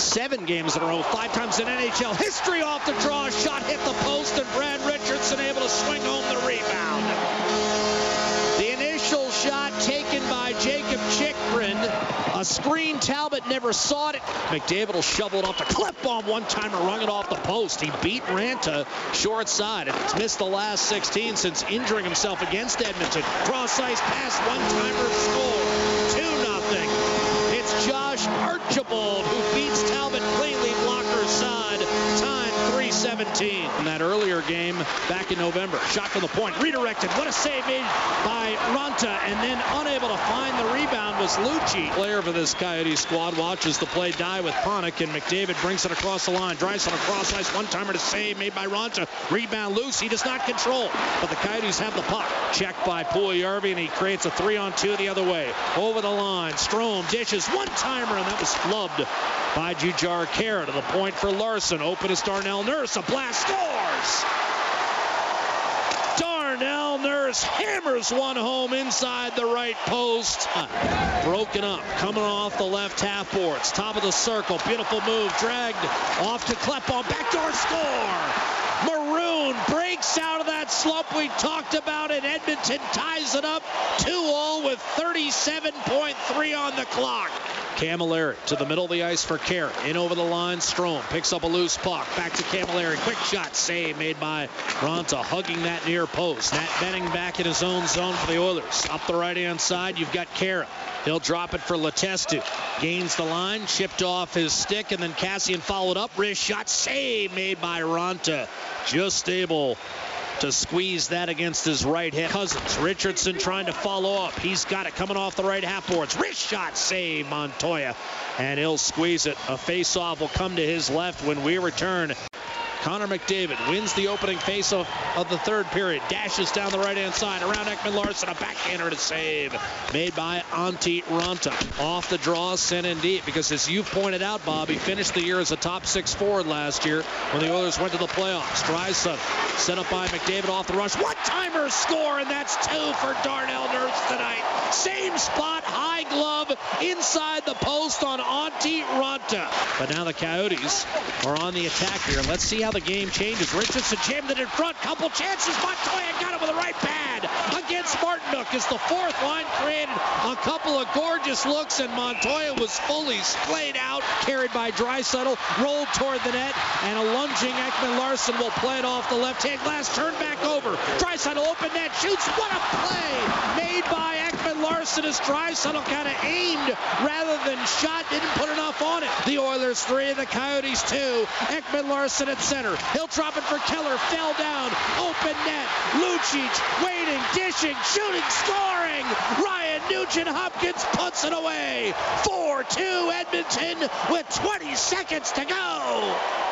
7 games in a row, 5 times in NHL history. Off the draw, shot hit the post, and Brad Richardson able to swing home the rebound. The initial shot taken by Jakob Chychrun. A screen, Talbot never saw it. McDavid will shovel it off to Kleppel, one time and rung it off the post. He beat Raanta short side. It's missed the last 16 since injuring himself against Edmonton. Cross ice pass, one-timer, score. 2-0. It's Archibald who beats Talbot cleanly, blocker side, time 3:17. In that earlier game back in November, shot from the point, redirected, what a save made by Raanta, and then unable to find the rebound was Lucic. Player for this Coyotes squad watches the play die with Panik, and McDavid brings it across the line. Drysdale across ice, one-timer to save made by Raanta, rebound loose, he does not control, but the Coyotes have the puck. Checked by Puljujarvi, and he creates a 3-on-2 the other way. Over the line, Strome dishes, one-timer, and that was flubbed by Jujhar Khaira. To the point for Larson. Open is Darnell Nurse. A blast, scores! Darnell Nurse hammers one home inside the right post. Broken up. Coming off the left half boards. Top of the circle. Beautiful move. Dragged off to Kleppel. Backdoor score! Maroon breaks out of that slump we talked about, and Edmonton ties it up 2-0 with 37.3 on the clock. Camilleri to the middle of the ice for Carey. In over the line, Strome picks up a loose puck. Back to Camilleri. Quick shot save made by Raanta, hugging that near post. Nat Benning back in his own zone for the Oilers. Up the right-hand side, you've got Khaira. He'll drop it for Letestu. Gains the line, chipped off his stick, and then Cassian followed up. Wrist shot save made by Raanta. Just able to squeeze that against his right hand. Cousins, Richardson trying to follow up. He's got it coming off the right half boards. Wrist shot save, Montoya, and he'll squeeze it. A face-off will come to his left when we return. Connor McDavid wins the opening face-off of the third period. Dashes down the right-hand side. Around Ekman-Larsson, a backhander to save. Made by Antti Raanta. Off the draw, sent in deep. Because as you pointed out, Bob, he finished the year as a top-6 forward last year when the Oilers went to the playoffs. Drysdale set up by McDavid off the rush. One-timer score, and that's 2 for Darnell Nurse tonight. Same spot, high glove, inside the post on Antti Raanta. But now the Coyotes are on the attack here. Let's see how the game changes. Richardson jammed it in front. Couple chances. Montoya got it with a right pad against Martinook as the fourth line created a couple of gorgeous looks, and Montoya was fully splayed out. Carried by Draisaitl, rolled toward the net, and a lunging Ekman-Larsson will play it off the left-hand glass. Turn back over. Draisaitl open net. Shoots. What a play made by Ekman-Larsson as Draisaitl kind of aimed rather than shot. Didn't put enough on it. The Oilers 3, the Coyotes 2. Ekman-Larsson at center. He'll drop it for Keller. Fell down. Open net. Lucic waiting, dishing, shooting, scoring. Ryan Nugent Hopkins puts it away. 4-2 Edmonton with 20 seconds to go.